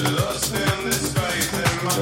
Lost in this phase in my head,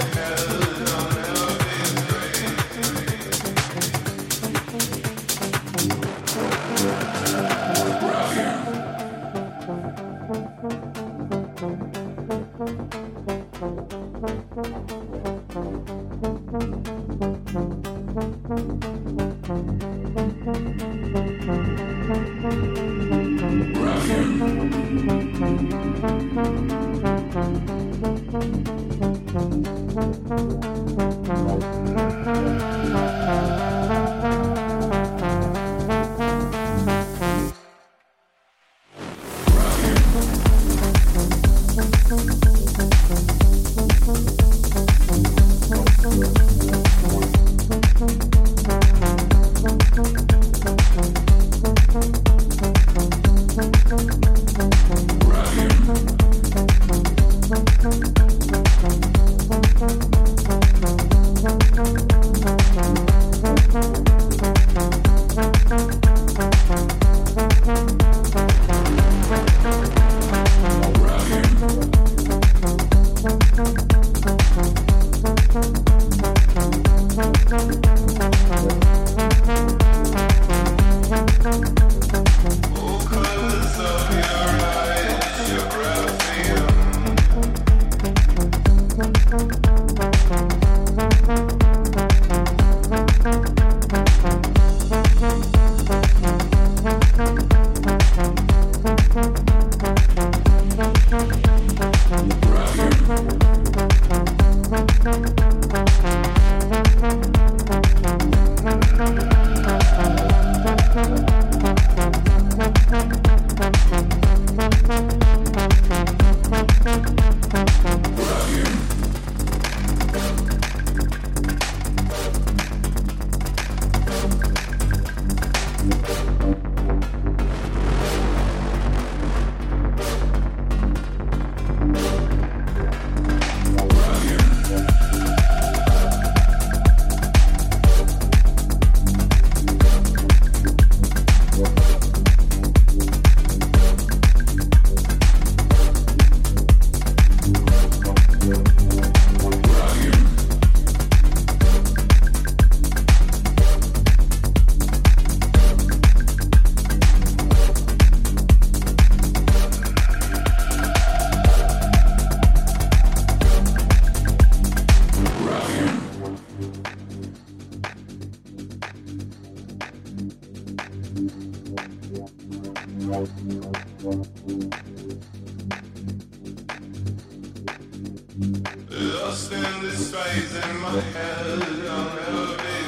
I'll never be